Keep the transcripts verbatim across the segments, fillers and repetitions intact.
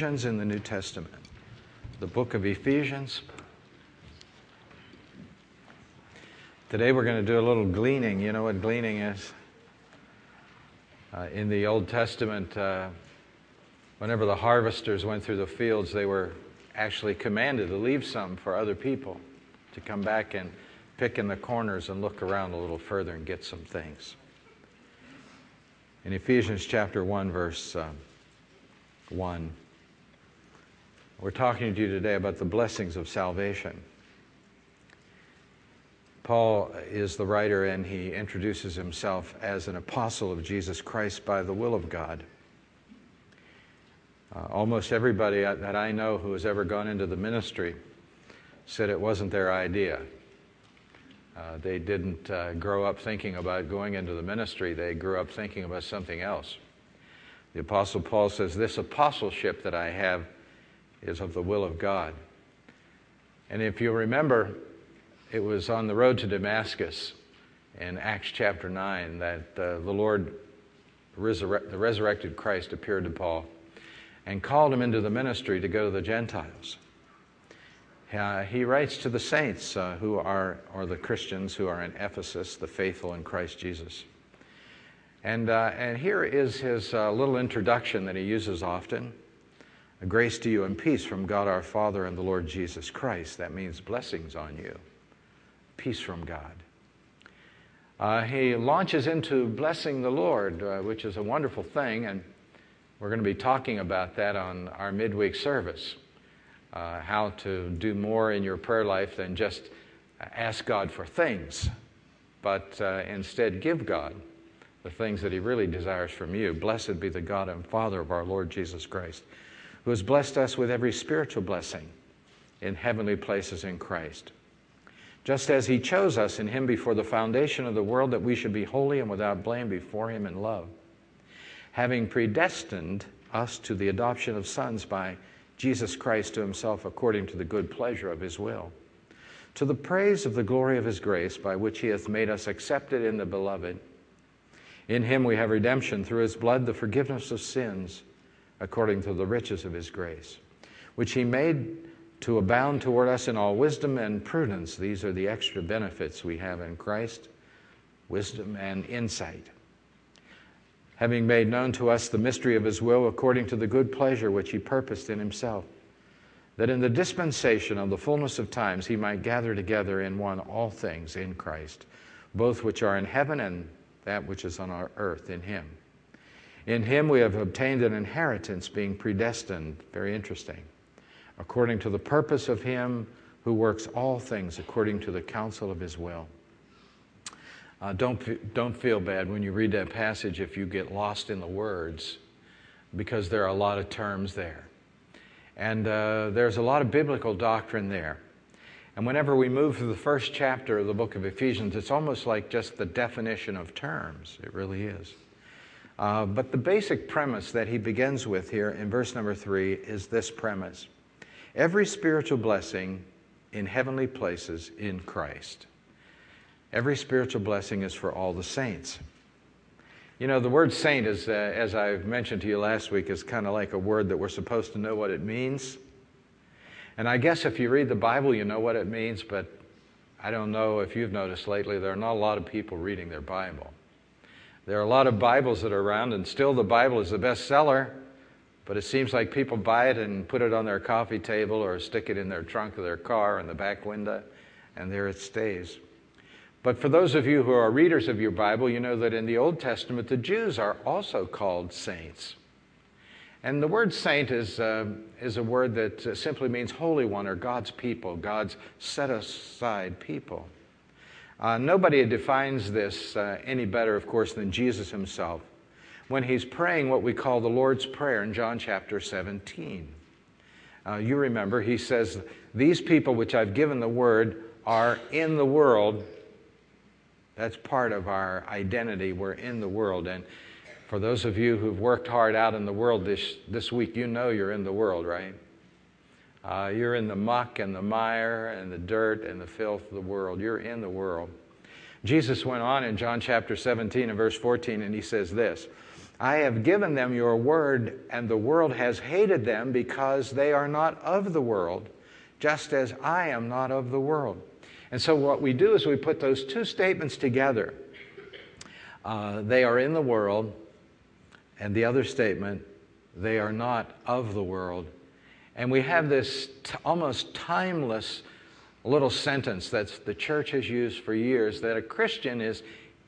Ephesians in the New Testament, the book of Ephesians. Today we're going to do a little gleaning. You know what gleaning is? Uh, in the Old Testament, uh, whenever the harvesters went through the fields, they were actually commanded to leave some for other people to come back and pick in the corners and look around a little further and get some things. In Ephesians chapter one, verse uh, one, we're talking to you today about the blessings of salvation. Paul is the writer, and he introduces himself as an apostle of Jesus Christ by the will of God. Uh, almost everybody that I know who has ever gone into the ministry said it wasn't their idea. Uh, they didn't uh, grow up thinking about going into the ministry. They grew up thinking about something else. The Apostle Paul says, "This apostleship that I have is of the will of God." And if you remember, it was on the road to Damascus in Acts chapter nine that uh, the Lord, resurre- the resurrected Christ, appeared to Paul and called him into the ministry to go to the Gentiles. Uh, he writes to the saints uh, who are, or the Christians who are in Ephesus, the faithful in Christ Jesus. And, uh, and here is his uh, little introduction that he uses often. Grace to you and peace from God our Father and the Lord Jesus Christ. That means blessings on you. Peace from God. Uh, he launches into blessing the Lord, uh, which is a wonderful thing, and we're going to be talking about that on our midweek service, uh, how to do more in your prayer life than just ask God for things, but uh, instead give God the things that he really desires from you. Blessed be the God and Father of our Lord Jesus Christ, who has blessed us with every spiritual blessing in heavenly places in Christ, just as he chose us in him before the foundation of the world, that we should be holy and without blame before him in love, having predestined us to the adoption of sons by Jesus Christ to himself, according to the good pleasure of his will, to the praise of the glory of his grace, by which he hath made us accepted in the beloved. In him we have redemption through his blood, the forgiveness of sins, according to the riches of his grace, which he made to abound toward us in all wisdom and prudence. These are the extra benefits we have in Christ, wisdom and insight, having made known to us the mystery of his will, according to the good pleasure which he purposed in himself, that in the dispensation of the fullness of times he might gather together in one all things in Christ, both which are in heaven and that which is on our earth in him. In him we have obtained an inheritance, being predestined, very interesting, according to the purpose of him who works all things according to the counsel of his will. Uh, don't, don't feel bad when you read that passage if you get lost in the words, because there are a lot of terms there. And uh, there's a lot of biblical doctrine there. And whenever we move through the first chapter of the book of Ephesians, it's almost like just the definition of terms. It really is. Uh, but the basic premise that he begins with here in verse number three is this premise: every spiritual blessing in heavenly places in Christ. Every spiritual blessing is for all the saints. You know, the word saint is, uh, as I mentioned to you last week, is kind of like a word that we're supposed to know what it means. And I guess if you read the Bible, you know what it means, but I don't know if you've noticed lately, there are not a lot of people reading their Bible. There are a lot of Bibles that are around, and still the Bible is the bestseller, but it seems like people buy it and put it on their coffee table or stick it in their trunk of their car in the back window, and there it stays. But for those of you who are readers of your Bible, you know that in the Old Testament, the Jews are also called saints. And the word saint is, uh, is a word that simply means holy one, or God's people, God's set-aside people. Uh, nobody defines this uh, any better, of course, than Jesus himself when he's praying what we call the Lord's Prayer in John chapter seventeen. Uh, you remember, he says, "These people which I've given the word are in the world." That's part of our identity. We're in the world. And for those of you who've worked hard out in the world this, this week, you know you're in the world, right? Uh, you're in the muck and the mire and the dirt and the filth of the world. You're in the world. Jesus went on in John chapter seventeen and verse fourteen, and he says this: I have given them your word, and the world has hated them because they are not of the world, just as I am not of the world. And so what we do is we put those two statements together. Uh, they are in the world, and the other statement, they are not of the world. And we have this t- almost timeless little sentence that the church has used for years, that a Christian is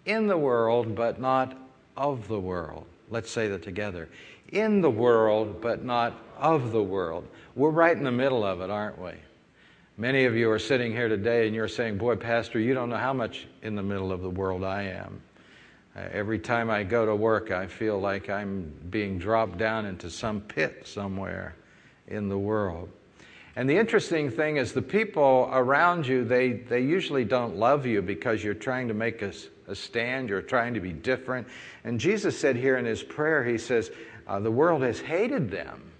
in the world but not of the world. Let's say that together. In the world but not of the world. We're right in the middle of it, aren't we? Many of you are sitting here today and you're saying, boy, Pastor, you don't know how much in the middle of the world I am. Uh, every time I go to work, I feel like I'm being dropped down into some pit somewhere in the world. And the interesting thing is the people around you, they, they usually don't love you because you're trying to make a, a stand, you're trying to be different. And Jesus said here in his prayer, he says, uh, the world has hated them.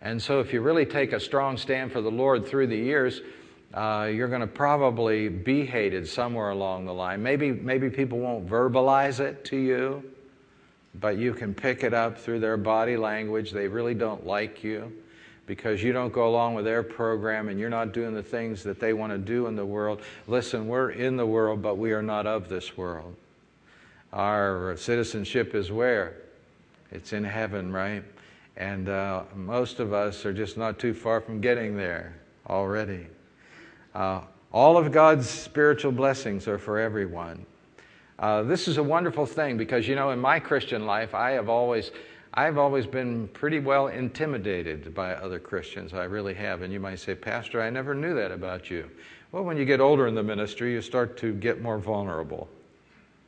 And so if you really take a strong stand for the Lord through the years, uh, you're going to probably be hated somewhere along the line. Maybe, maybe people won't verbalize it to you, but you can pick it up through their body language. They really don't like you because you don't go along with their program and you're not doing the things that they want to do in the world. Listen, we're in the world, but we are not of this world. Our citizenship is where? It's in heaven, right? And uh, most of us are just not too far from getting there already. Uh, all of God's spiritual blessings are for everyone. Uh, this is a wonderful thing because, you know, in my Christian life, I have always, I've always been pretty well intimidated by other Christians. I really have. And you might say, Pastor, I never knew that about you. Well, when you get older in the ministry, you start to get more vulnerable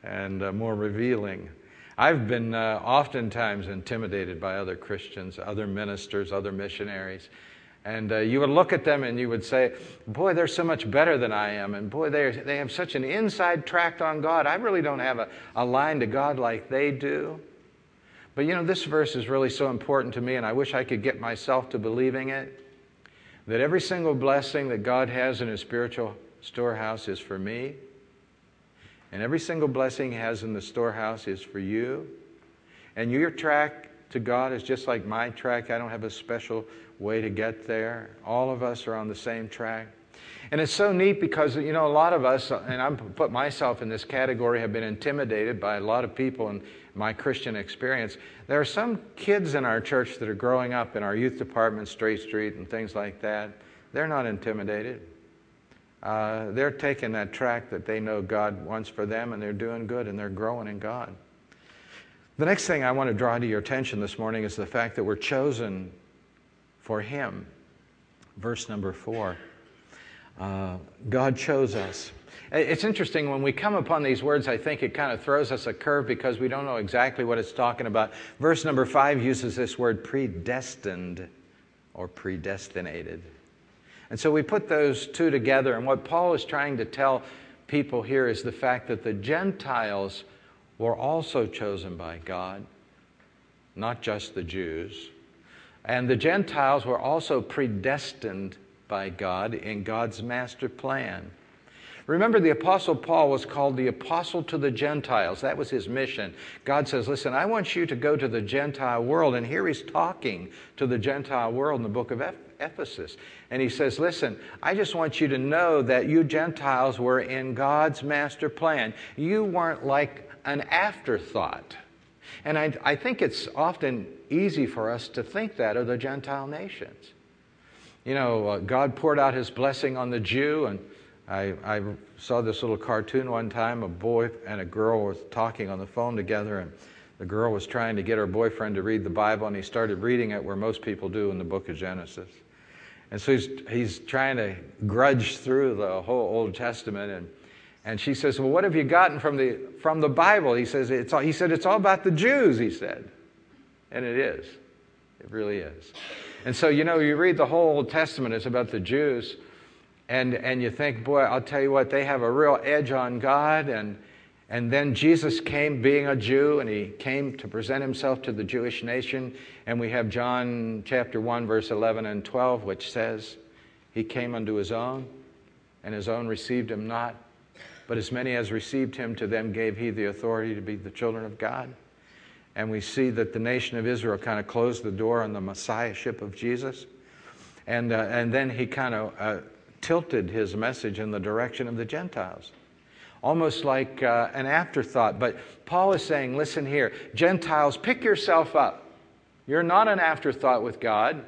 and uh, more revealing. I've been uh, oftentimes intimidated by other Christians, other ministers, other missionaries. And uh, you would look at them and you would say, boy, they're so much better than I am. And boy, they they have such an inside tract on God. I really don't have a, a line to God like they do. But you know, this verse is really so important to me, and I wish I could get myself to believing it, that every single blessing that God has in his spiritual storehouse is for me. And every single blessing he has in the storehouse is for you. And your track to God is just like my track. I don't have a special way to get there. All of us are on the same track. And it's so neat because, you know, a lot of us, and I put myself in this category, have been intimidated by a lot of people in my Christian experience. There are some kids in our church that are growing up in our youth department, Straight Street and things like that. They're not intimidated. Uh, they're taking that track that they know God wants for them, and they're doing good, and they're growing in God. The next thing I want to draw to your attention this morning is the fact that we're chosen for Him. Verse number four. Uh, God chose us. It's interesting, when we come upon these words, I think it kind of throws us a curve because we don't know exactly what it's talking about. Verse number five uses this word predestined or predestinated. And so we put those two together, and what Paul is trying to tell people here is the fact that the Gentiles were also chosen by God, not just the Jews. And the Gentiles were also predestined by God in God's master plan. Remember, the Apostle Paul was called the Apostle to the Gentiles. That was his mission. God says, listen, I want you to go to the Gentile world. And here he's talking to the Gentile world in the book of Ephesus. And he says, listen, I just want you to know that you Gentiles were in God's master plan. You weren't like an afterthought. And I, I think it's often easy for us to think that of the Gentile nations. You know, uh, God poured out his blessing on the Jew, and I, I saw this little cartoon one time. A boy and a girl were talking on the phone together, and the girl was trying to get her boyfriend to read the Bible, and he started reading it where most people do, in the book of Genesis. And so he's, he's trying to grudge through the whole Old Testament, and, and she says, well, what have you gotten from the from the Bible? He says, it's all, he said, it's all about the Jews, he said. And it is. It really is. And so, you know, you read the whole Old Testament, it's about the Jews. And and you think, boy, I'll tell you what, they have a real edge on God. And and then Jesus came being a Jew, and he came to present himself to the Jewish nation. And we have John chapter one, verse eleven and twelve, which says, he came unto his own, and his own received him not. But as many as received him, to them gave he the authority to be the children of God. and we see that the nation of Israel kind of closed the door on the messiahship of Jesus. And, uh, and then he kind of uh, tilted his message in the direction of the Gentiles, almost like uh, an afterthought. But Paul is saying, listen here, Gentiles, pick yourself up. You're not an afterthought with God.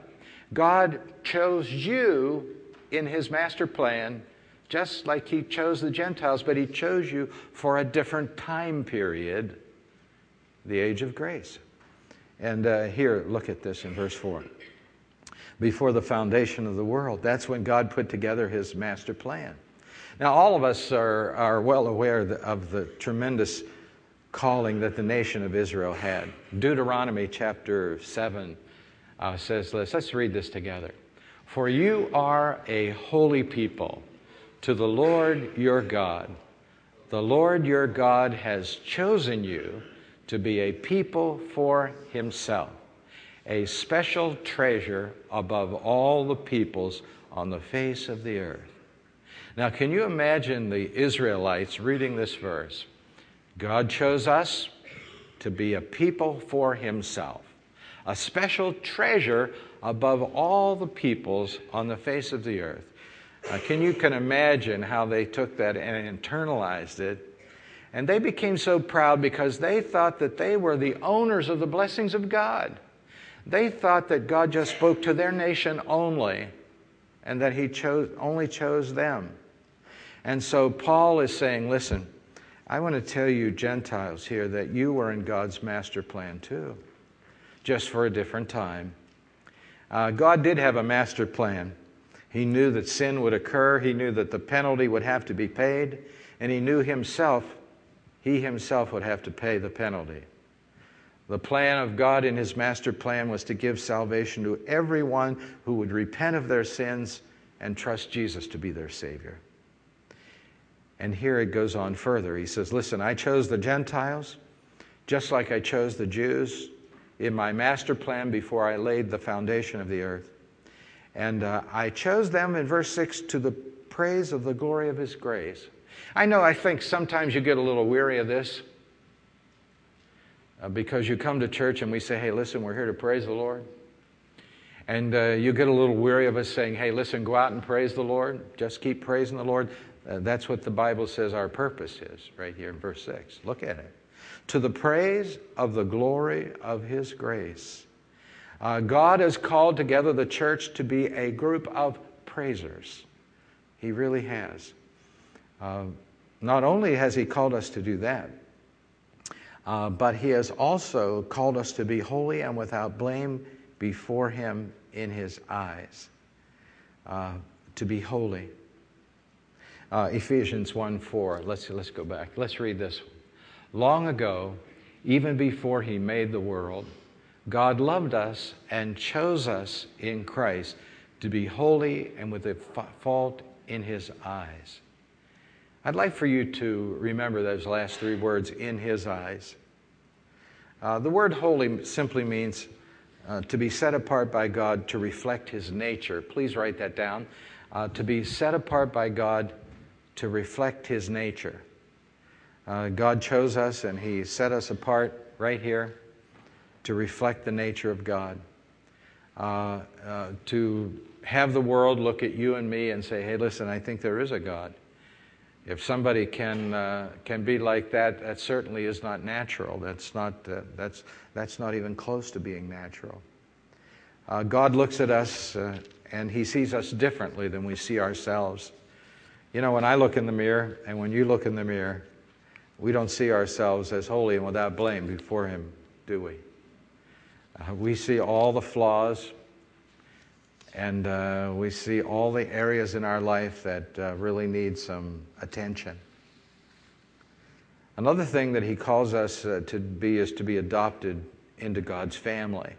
God chose you in his master plan, just like he chose the Gentiles, but he chose you for a different time period, the age of grace. And uh, here, look at this in verse four. Before the foundation of the world, that's when God put together his master plan. Now, all of us are, are well aware of the tremendous calling that the nation of Israel had. Deuteronomy chapter seven uh, says this. Let's read this together. For you are a holy people to the Lord your God. The Lord your God has chosen you to be a people for himself, a special treasure above all the peoples on the face of the earth. Now, can you imagine the Israelites reading this verse? God chose us to be a people for himself, a special treasure above all the peoples on the face of the earth. Uh, can you can imagine how they took that and internalized it? And they became so proud because they thought that they were the owners of the blessings of God. They thought that God just spoke to their nation only, and that he chose only chose them. And so Paul is saying, listen, I want to tell you Gentiles here that you were in God's master plan too, just for a different time. Uh, God did have a master plan. He knew that sin would occur. He knew that the penalty would have to be paid. And he knew himself, he himself would have to pay the penalty. The plan of God in his master plan was to give salvation to everyone who would repent of their sins and trust Jesus to be their Savior. And here it goes on further. He says, listen, I chose the Gentiles just like I chose the Jews in my master plan before I laid the foundation of the earth. And uh, I chose them, in verse six, to the praise of the glory of his grace. I know I think sometimes you get a little weary of this uh, because you come to church and we say, hey, listen, we're here to praise the Lord. And uh, you get a little weary of us saying, hey, listen, go out and praise the Lord. Just keep praising the Lord. Uh, that's what the Bible says our purpose is right here in verse six. Look at it. To the praise of the glory of his grace. Uh, God has called together the church to be a group of praisers. He really has. Uh, not only has he called us to do that, uh, but he has also called us to be holy and without blame before him in his eyes. Uh, to be holy. Uh, Ephesians one four. Let's, let's go back. Let's read this. Long ago, even before he made the world, God loved us and chose us in Christ to be holy and without fault in his eyes. I'd like for you to remember those last three words, in his eyes. Uh, the word holy simply means uh, to be set apart by God to reflect his nature. Please write that down. Uh, to be set apart by God to reflect his nature. Uh, God chose us and he set us apart right here to reflect the nature of God, uh, uh, to have the world look at you and me and say, hey, listen, I think there is a God. If somebody can uh, can be like that, that certainly is not natural. That's not, uh, that's, that's not even close to being natural. Uh, God looks at us uh, and he sees us differently than we see ourselves. You know, when I look in the mirror and when you look in the mirror, we don't see ourselves as holy and without blame before him, do we? Uh, we see all the flaws, and uh, we see all the areas in our life that uh, really need some attention. Another thing that he calls us uh, to be is to be adopted into God's family.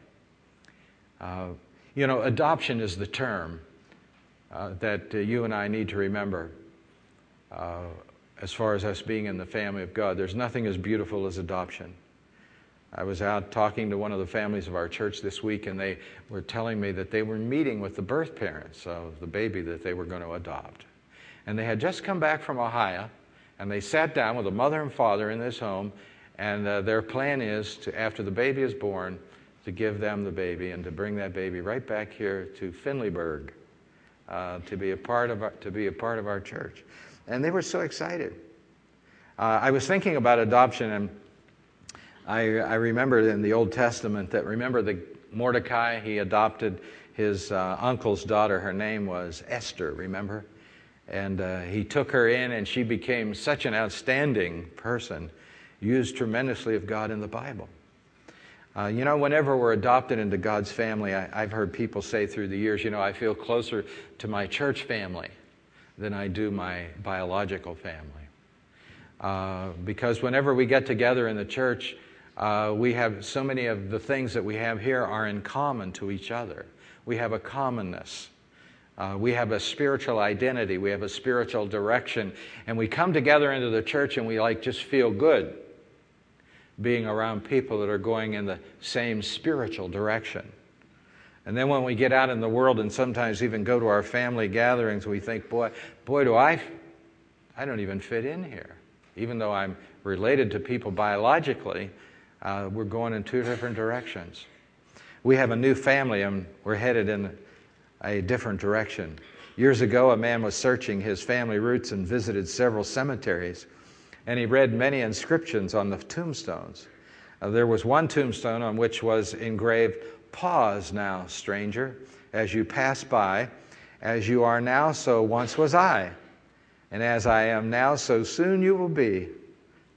Uh, you know, adoption is the term uh, that uh, you and I need to remember uh, as far as us being in the family of God. There's nothing as beautiful as adoption. I was out talking to one of the families of our church this week, and they were telling me that they were meeting with the birth parents of the baby that they were going to adopt. And they had just come back from Ohio, and they sat down with a mother and father in this home, And uh, their plan is to, after the baby is born, to give them the baby and to bring that baby right back here to Findlayburg uh, to be a part of our, to be a part of our church. And they were so excited. Uh, I was thinking about adoption, and I, I remembered in the Old Testament that remember the Mordecai, he adopted his uh, uncle's daughter. Her name was Esther. Remember, and uh, he took her in, and she became such an outstanding person, used tremendously of God in the Bible. Uh, you know, whenever we're adopted into God's family, I, I've heard people say through the years, you know, I feel closer to my church family than I do my biological family. Uh, because whenever we get together in the church, uh, we have so many of the things that we have here are in common to each other. We have a commonness. Uh, we have a spiritual identity. We have a spiritual direction. And we come together into the church and we like just feel good being around people that are going in the same spiritual direction. And then when we get out in the world and sometimes even go to our family gatherings, we think, boy, boy, do I, I don't even fit in here. Even though I'm related to people biologically, uh, we're going in two different directions. We have a new family and we're headed in a different direction. Years ago, a man was searching his family roots and visited several cemeteries, and he read many inscriptions on the tombstones. Uh, there was one tombstone on which was engraved, "Pause now, stranger, as you pass by. As you are now, so once was I. And as I am now, so soon you will be.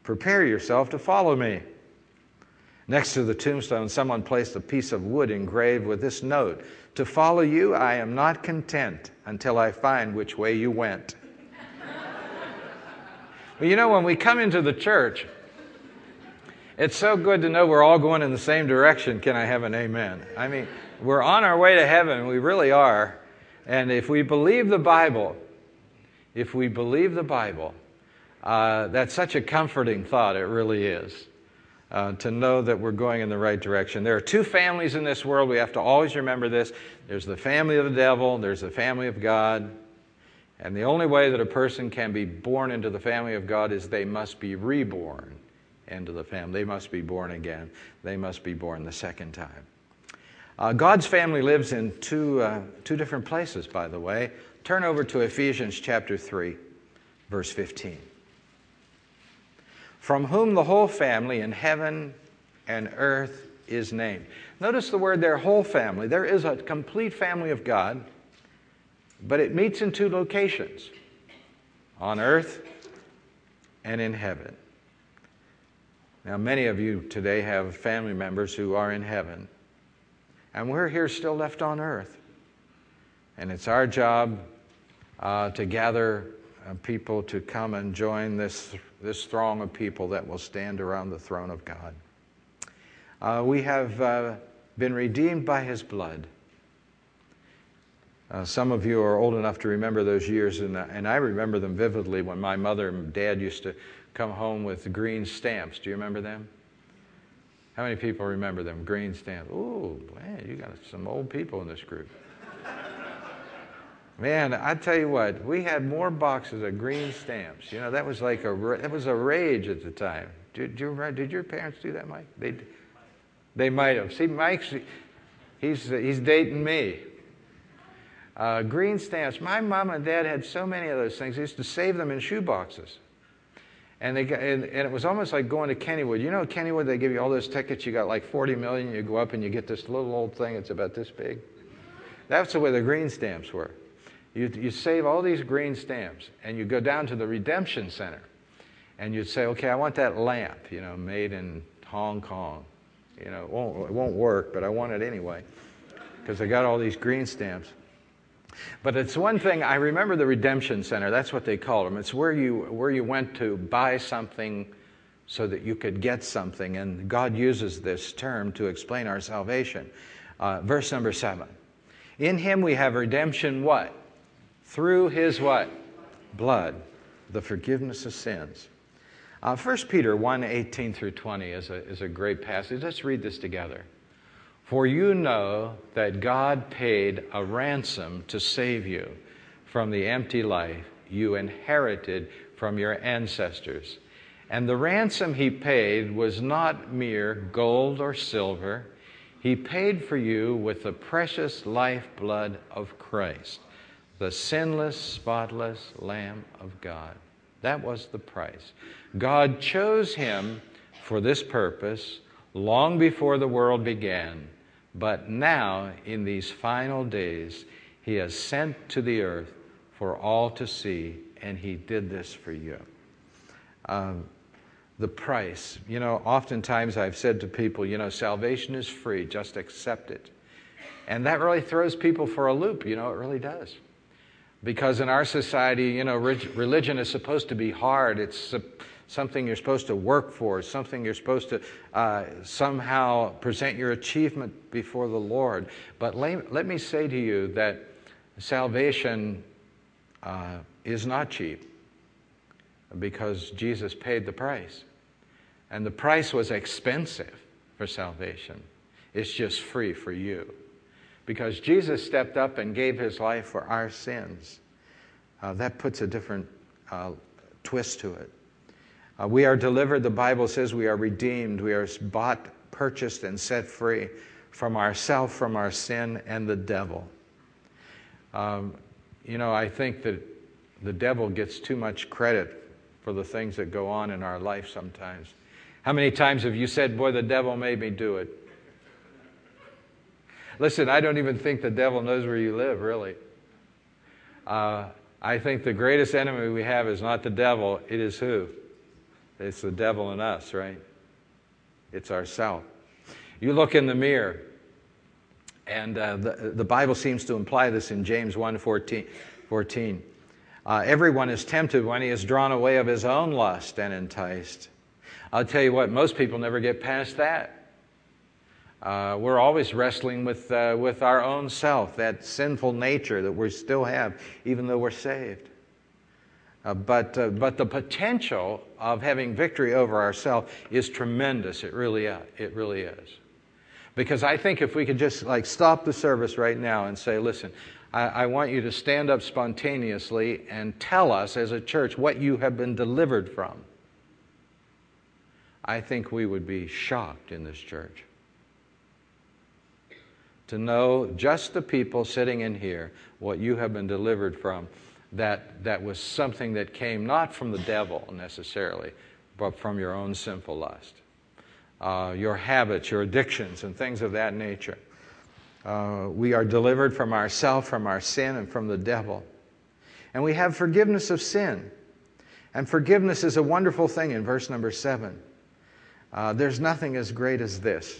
Prepare yourself to follow me." Next to the tombstone, someone placed a piece of wood engraved with this note, "To follow you, I am not content until I find which way you went." Well, you know, when we come into the church, it's so good to know we're all going in the same direction. Can I have an amen? I mean, we're on our way to heaven. We really are. And if we believe the Bible, if we believe the Bible, uh, that's such a comforting thought. It really is. Uh, to know that we're going in the right direction. There are two families in this world. We have to always remember this. There's the family of the devil. There's the family of God. And the only way that a person can be born into the family of God is they must be reborn into the family. They must be born again. They must be born the second time. Uh, God's family lives in two, uh, two different places, by the way. Turn over to Ephesians chapter three, verse fifteen. "From whom the whole family in heaven and earth is named." Notice the word there, whole family. There is a complete family of God, but it meets in two locations, on earth and in heaven. Now, many of you today have family members who are in heaven, and we're here still left on earth. And it's our job uh, to gather people to come and join this, this throng of people that will stand around the throne of God. Uh, we have uh, been redeemed by His blood. Uh, some of you are old enough to remember those years, and, uh, and I remember them vividly when my mother and dad used to come home with green stamps. Do you remember them? How many people remember them? Green stamps. Ooh, man, you got some old people in this group. Man, I tell you what, we had more boxes of green stamps. You know, that was like a that was a rage at the time. Did, did you did your parents do that, Mike? They they might have. See, Mike's he's he's dating me. Uh, green stamps. My mom and dad had so many of those things. They used to save them in shoe boxes, and they and, and it was almost like going to Kennywood. You know, Kennywood, they give you all those tickets. You got like forty million. You go up and you get this little old thing. It's about this big. That's the way the green stamps were. You, you save all these green stamps, and you go down to the Redemption Center, and you'd say, okay, I want that lamp, you know, made in Hong Kong. You know, it won't, it won't work, but I want it anyway, because I got all these green stamps. But it's one thing, I remember the Redemption Center, that's what they called them. It's where you, where you went to buy something so that you could get something, and God uses this term to explain our salvation. Uh, verse number seven, "In Him we have redemption," what? "Through His" what? "Blood, the forgiveness of sins." Uh, First Peter one, eighteen through twenty is a, is a great passage. Let's read this together. "For you know that God paid a ransom to save you from the empty life you inherited from your ancestors, And the ransom he paid was not mere gold or silver. He paid for you with the precious lifeblood of Christ, the sinless, spotless Lamb of God. That was the price. God chose him for this purpose long before the world began, but now, in these final days, he has sent to the earth for all to see, and he did this for you. Um, the price. You know, oftentimes I've said to people, you know, salvation is free, just accept it. And that really throws people for a loop, you know, it really does. Because in our society, you know, religion is supposed to be hard. It's something you're supposed to work for, something you're supposed to uh, somehow present your achievement before the Lord. But let, let me say to you that salvation uh, is not cheap, because Jesus paid the price. And the price was expensive for salvation. It's just free for you, because Jesus stepped up and gave his life for our sins. Uh, that puts a different uh, twist to it. Uh, we are delivered, the Bible says we are redeemed. We are bought, purchased, and set free from ourselves, from our sin, and the devil. Um, you know, I think that the devil gets too much credit for the things that go on in our life sometimes. How many times have you said, boy, the devil made me do it? Listen, I don't even think the devil knows where you live, really. Uh, I think the greatest enemy we have is not the devil, it is who? It's the devil in us, right? It's ourself. You look in the mirror, and uh, the, the Bible seems to imply this in James one fourteen. Uh, everyone is tempted when he is drawn away of his own lust and enticed. I'll tell you what, most people never get past that. Uh, we're always wrestling with uh, with our own self, that sinful nature that we still have, even though we're saved. Uh, but uh, but the potential of having victory over ourselves is tremendous. It really uh, it really is, because I think if we could just like stop the service right now and say, listen, I, I want you to stand up spontaneously and tell us as a church what you have been delivered from. I think we would be shocked in this church to know, just the people sitting in here, what you have been delivered from, that that was something that came not from the devil necessarily, but from your own sinful lust, uh, your habits, your addictions, and things of that nature. Uh, we are delivered from ourselves, from our sin, and from the devil. And we have forgiveness of sin. And forgiveness is a wonderful thing in verse number seven. Uh, there's nothing as great as this,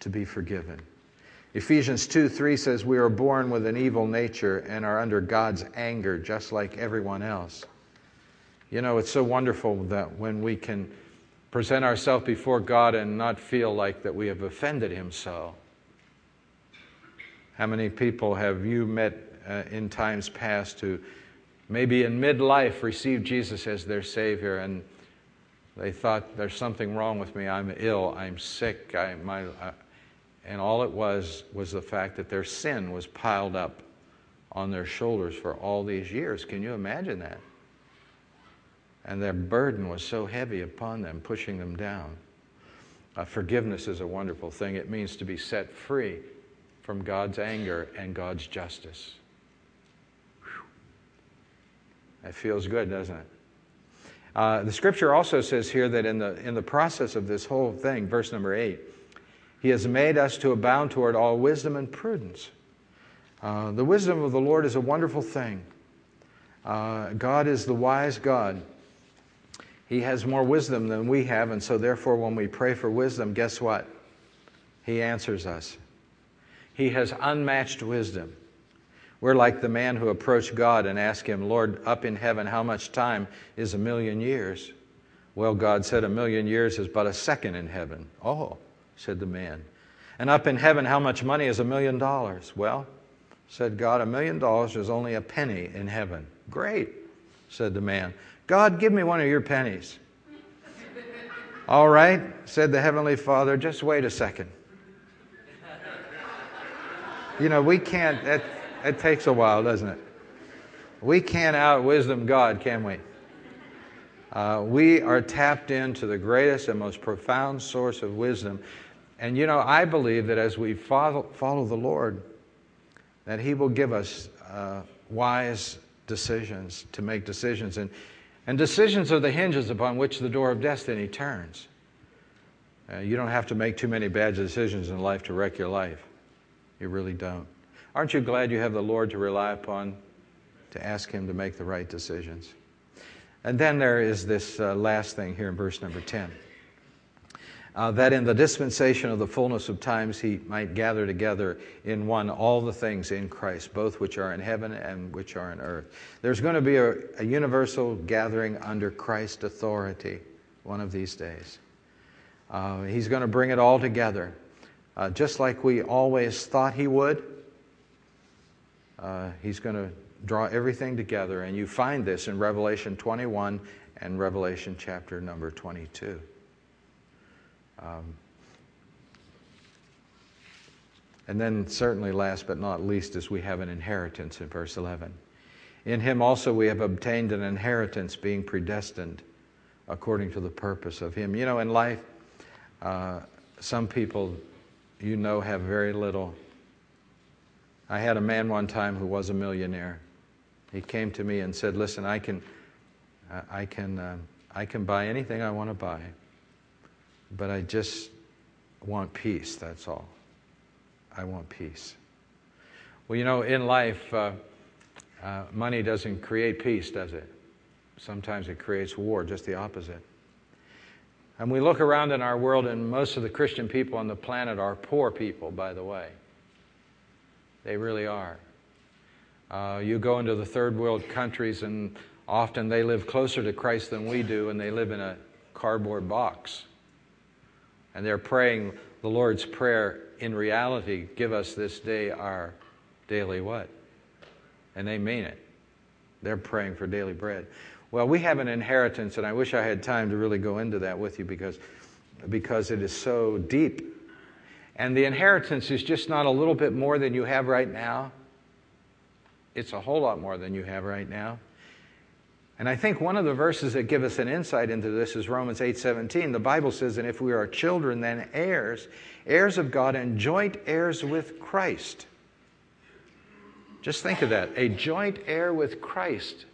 to be forgiven. Ephesians two three says we are born with an evil nature and are under God's anger just like everyone else. You know, it's so wonderful that when we can present ourselves before God and not feel like that we have offended him so. How many people have you met uh, in times past who maybe in midlife received Jesus as their Savior, and they thought, there's something wrong with me, I'm ill, I'm sick, I, my... I, And all it was was the fact that their sin was piled up on their shoulders for all these years. Can you imagine that? And their burden was so heavy upon them, pushing them down. Uh, forgiveness is a wonderful thing. It means to be set free from God's anger and God's justice. Whew. That feels good, doesn't it? Uh, the scripture also says here that in the in the process of this whole thing, verse number eight, he has made us to abound toward all wisdom and prudence. Uh, the wisdom of the Lord is a wonderful thing. Uh, God is the wise God. He has more wisdom than we have, and so therefore when we pray for wisdom, guess what? He answers us. He has unmatched wisdom. We're like the man who approached God and asked him, Lord, up in heaven, how much time is a million years? Well, God said a million years is but a second in heaven. Oh, said the man. And up in heaven, how much money is a million dollars? Well, said God, a million dollars is only a penny in heaven. Great, said the man. God, give me one of your pennies. All right, said the Heavenly Father, just wait a second. You know, we can't, that, that takes a while, doesn't it? We can't out-wisdom God, can we? Uh, we are tapped into the greatest and most profound source of wisdom. And, you know, I believe that as we follow, follow the Lord, that He will give us uh, wise decisions to make decisions. And, and decisions are the hinges upon which the door of destiny turns. Uh, you don't have to make too many bad decisions in life to wreck your life. You really don't. Aren't you glad you have the Lord to rely upon, to ask Him to make the right decisions? And then there is this uh, last thing here in verse number ten. Uh, that in the dispensation of the fullness of times He might gather together in one all the things in Christ, both which are in heaven and which are in earth. There's going to be a, a universal gathering under Christ's authority one of these days. Uh, he's going to bring it all together, uh, just like we always thought He would. Uh, he's going to draw everything together, and you find this in Revelation twenty-one and Revelation chapter number twenty-two. Um, and then certainly last but not least is we have an inheritance in verse eleven. In Him also we have obtained an inheritance, being predestined according to the purpose of Him. You know, in life, uh, some people you know have very little. I had a man one time who was a millionaire. He came to me and said, listen, I can, uh, I can, uh, I can buy anything I want to buy. But I just want peace, that's all. I want peace. Well, you know, in life, uh, uh, money doesn't create peace, does it? Sometimes it creates war, just the opposite. And we look around in our world, and most of the Christian people on the planet are poor people, by the way. They really are. Uh, you go into the third world countries, and often they live closer to Christ than we do, and they live in a cardboard box. And they're praying the Lord's Prayer in reality, give us this day our daily what? And they mean it. They're praying for daily bread. Well, we have an inheritance, and I wish I had time to really go into that with you because, because it is so deep. And the inheritance is just not a little bit more than you have right now. It's a whole lot more than you have right now. And I think one of the verses that give us an insight into this is Romans eight seventeen. The Bible says, and if we are children, then heirs, heirs of God and joint heirs with Christ. Just think of that, a joint heir with Christ.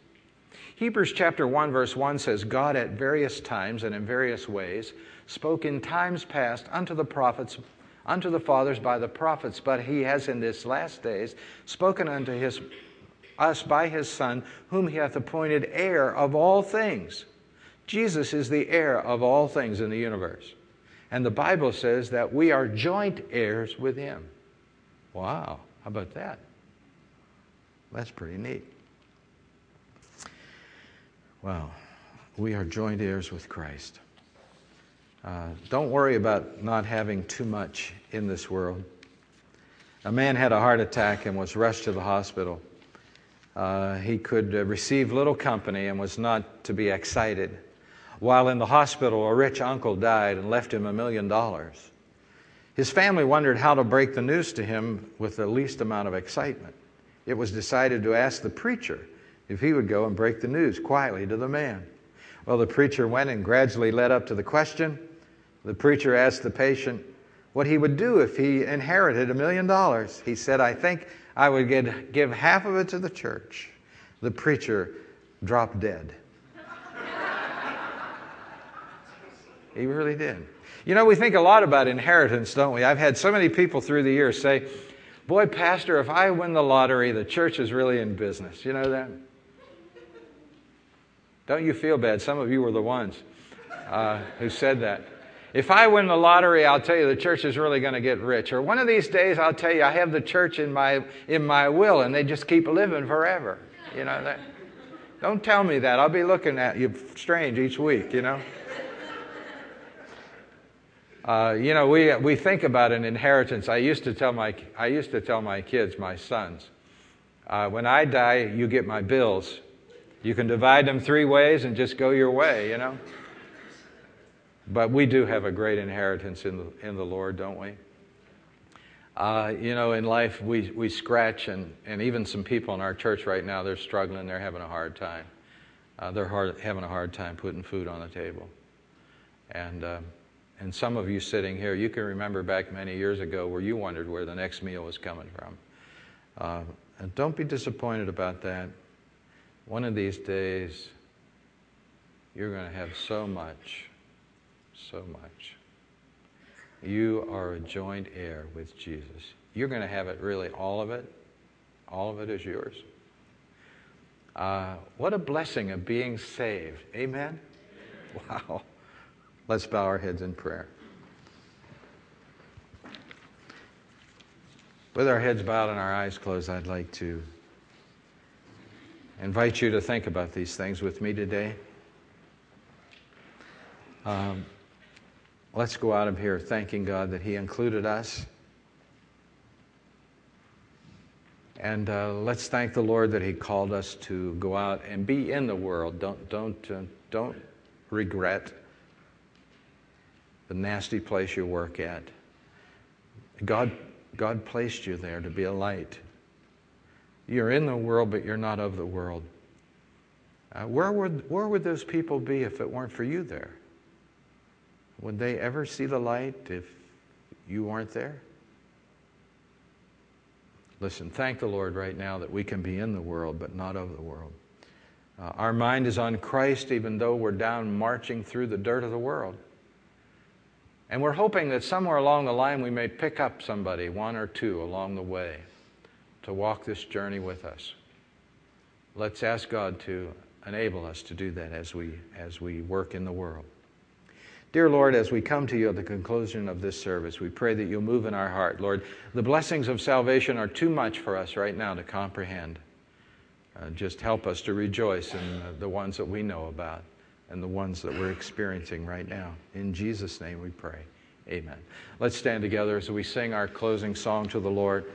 Hebrews chapter one, verse one says, God at various times and in various ways spoke in times past unto the prophets, unto the fathers by the prophets, but He has in this last days spoken unto His us by His Son, whom He hath appointed heir of all things. Jesus is the heir of all things in the universe. And the Bible says that we are joint heirs with Him. Wow, how about that? That's pretty neat. Wow, we are joint heirs with Christ. Uh, don't worry about not having too much in this world. A man had a heart attack and was rushed to the hospital. Uh, he could uh, receive little company and was not to be excited. While in the hospital, a rich uncle died and left him a million dollars. His family wondered how to break the news to him with the least amount of excitement. It was decided to ask the preacher if he would go and break the news quietly to the man. Well, the preacher went and gradually led up to the question. The preacher asked the patient what he would do if he inherited a million dollars. He said, I think I would get, give half of it to the church. The preacher dropped dead. He really did. You know, we think a lot about inheritance, don't we? I've had so many people through the years say, boy, pastor, if I win the lottery, the church is really in business. You know that? Don't you feel bad? Some of you were the ones uh, who said that. If I win the lottery, I'll tell you the church is really going to get rich. Or one of these days, I'll tell you I have the church in my in my will, and they just keep living forever. You know that. Don't tell me that. I'll be looking at you strange each week. You know. Uh, you know, we we think about an inheritance. I used to tell my I used to tell my kids, my sons, uh, when I die, you get my bills. You can divide them three ways and just go your way. You know. But we do have a great inheritance in the, in the Lord, don't we? Uh, you know, in life, we, we scratch, and, and even some people in our church right now, they're struggling, they're having a hard time. uh, they're hard, having a hard time putting food on the table. And uh, and some of you sitting here, you can remember back many years ago where you wondered where the next meal was coming from. Uh, and don't be disappointed about that. One of these days, you're going to have so much, so much. You are a joint heir with Jesus. You're going to have it, really, all of it. All of it is yours. Uh, what a blessing of being saved. Amen? Wow. Let's bow our heads in prayer. With our heads bowed and our eyes closed, I'd like to invite you to think about these things with me today. Um, let's go out of here thanking God that He included us. And uh, let's thank the Lord that He called us to go out and be in the world. Don't, don't, uh, don't regret the nasty place you work at. God, God placed you there to be a light. You're in the world, but you're not of the world. Uh, where would, where would those people be if it weren't for you there? Would they ever see the light if you weren't there? Listen, thank the Lord right now that we can be in the world, but not of the world. Uh, our mind is on Christ, even though we're down marching through the dirt of the world. And we're hoping that somewhere along the line we may pick up somebody, one or two along the way, to walk this journey with us. Let's ask God to enable us to do that as we, as we work in the world. Dear Lord, as we come to you at the conclusion of this service, we pray that you'll move in our heart. Lord, the blessings of salvation are too much for us right now to comprehend. Uh, just help us to rejoice in uh, the ones that we know about, and the ones that we're experiencing right now. In Jesus' name we pray. Amen. Let's stand together as we sing our closing song to the Lord.